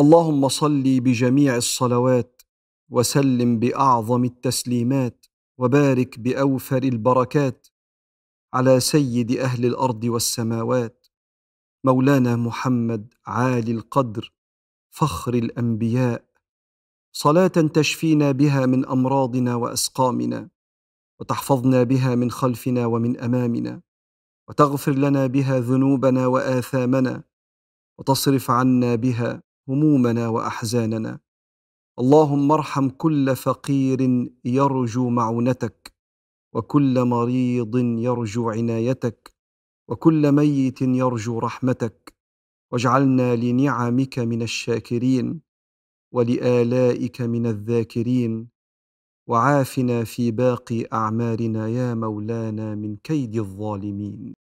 اللهم صل بجميع الصلوات، وسلم بأعظم التسليمات، وبارك بأوفر البركات، على سيد أهل الأرض والسماوات، مولانا محمد عالي القدر فخر الأنبياء، صلاة تشفينا بها من أمراضنا وأسقامنا، وتحفظنا بها من خلفنا ومن أمامنا، وتغفر لنا بها ذنوبنا وآثامنا، وتصرف عنا بها همومنا وأحزاننا. اللهم ارحم كل فقير يرجو معونتك، وكل مريض يرجو عنايتك، وكل ميت يرجو رحمتك، واجعلنا لنعمك من الشاكرين، ولآلائك من الذاكرين، وعافنا في باقي أعمارنا يا مولانا من كيد الظالمين.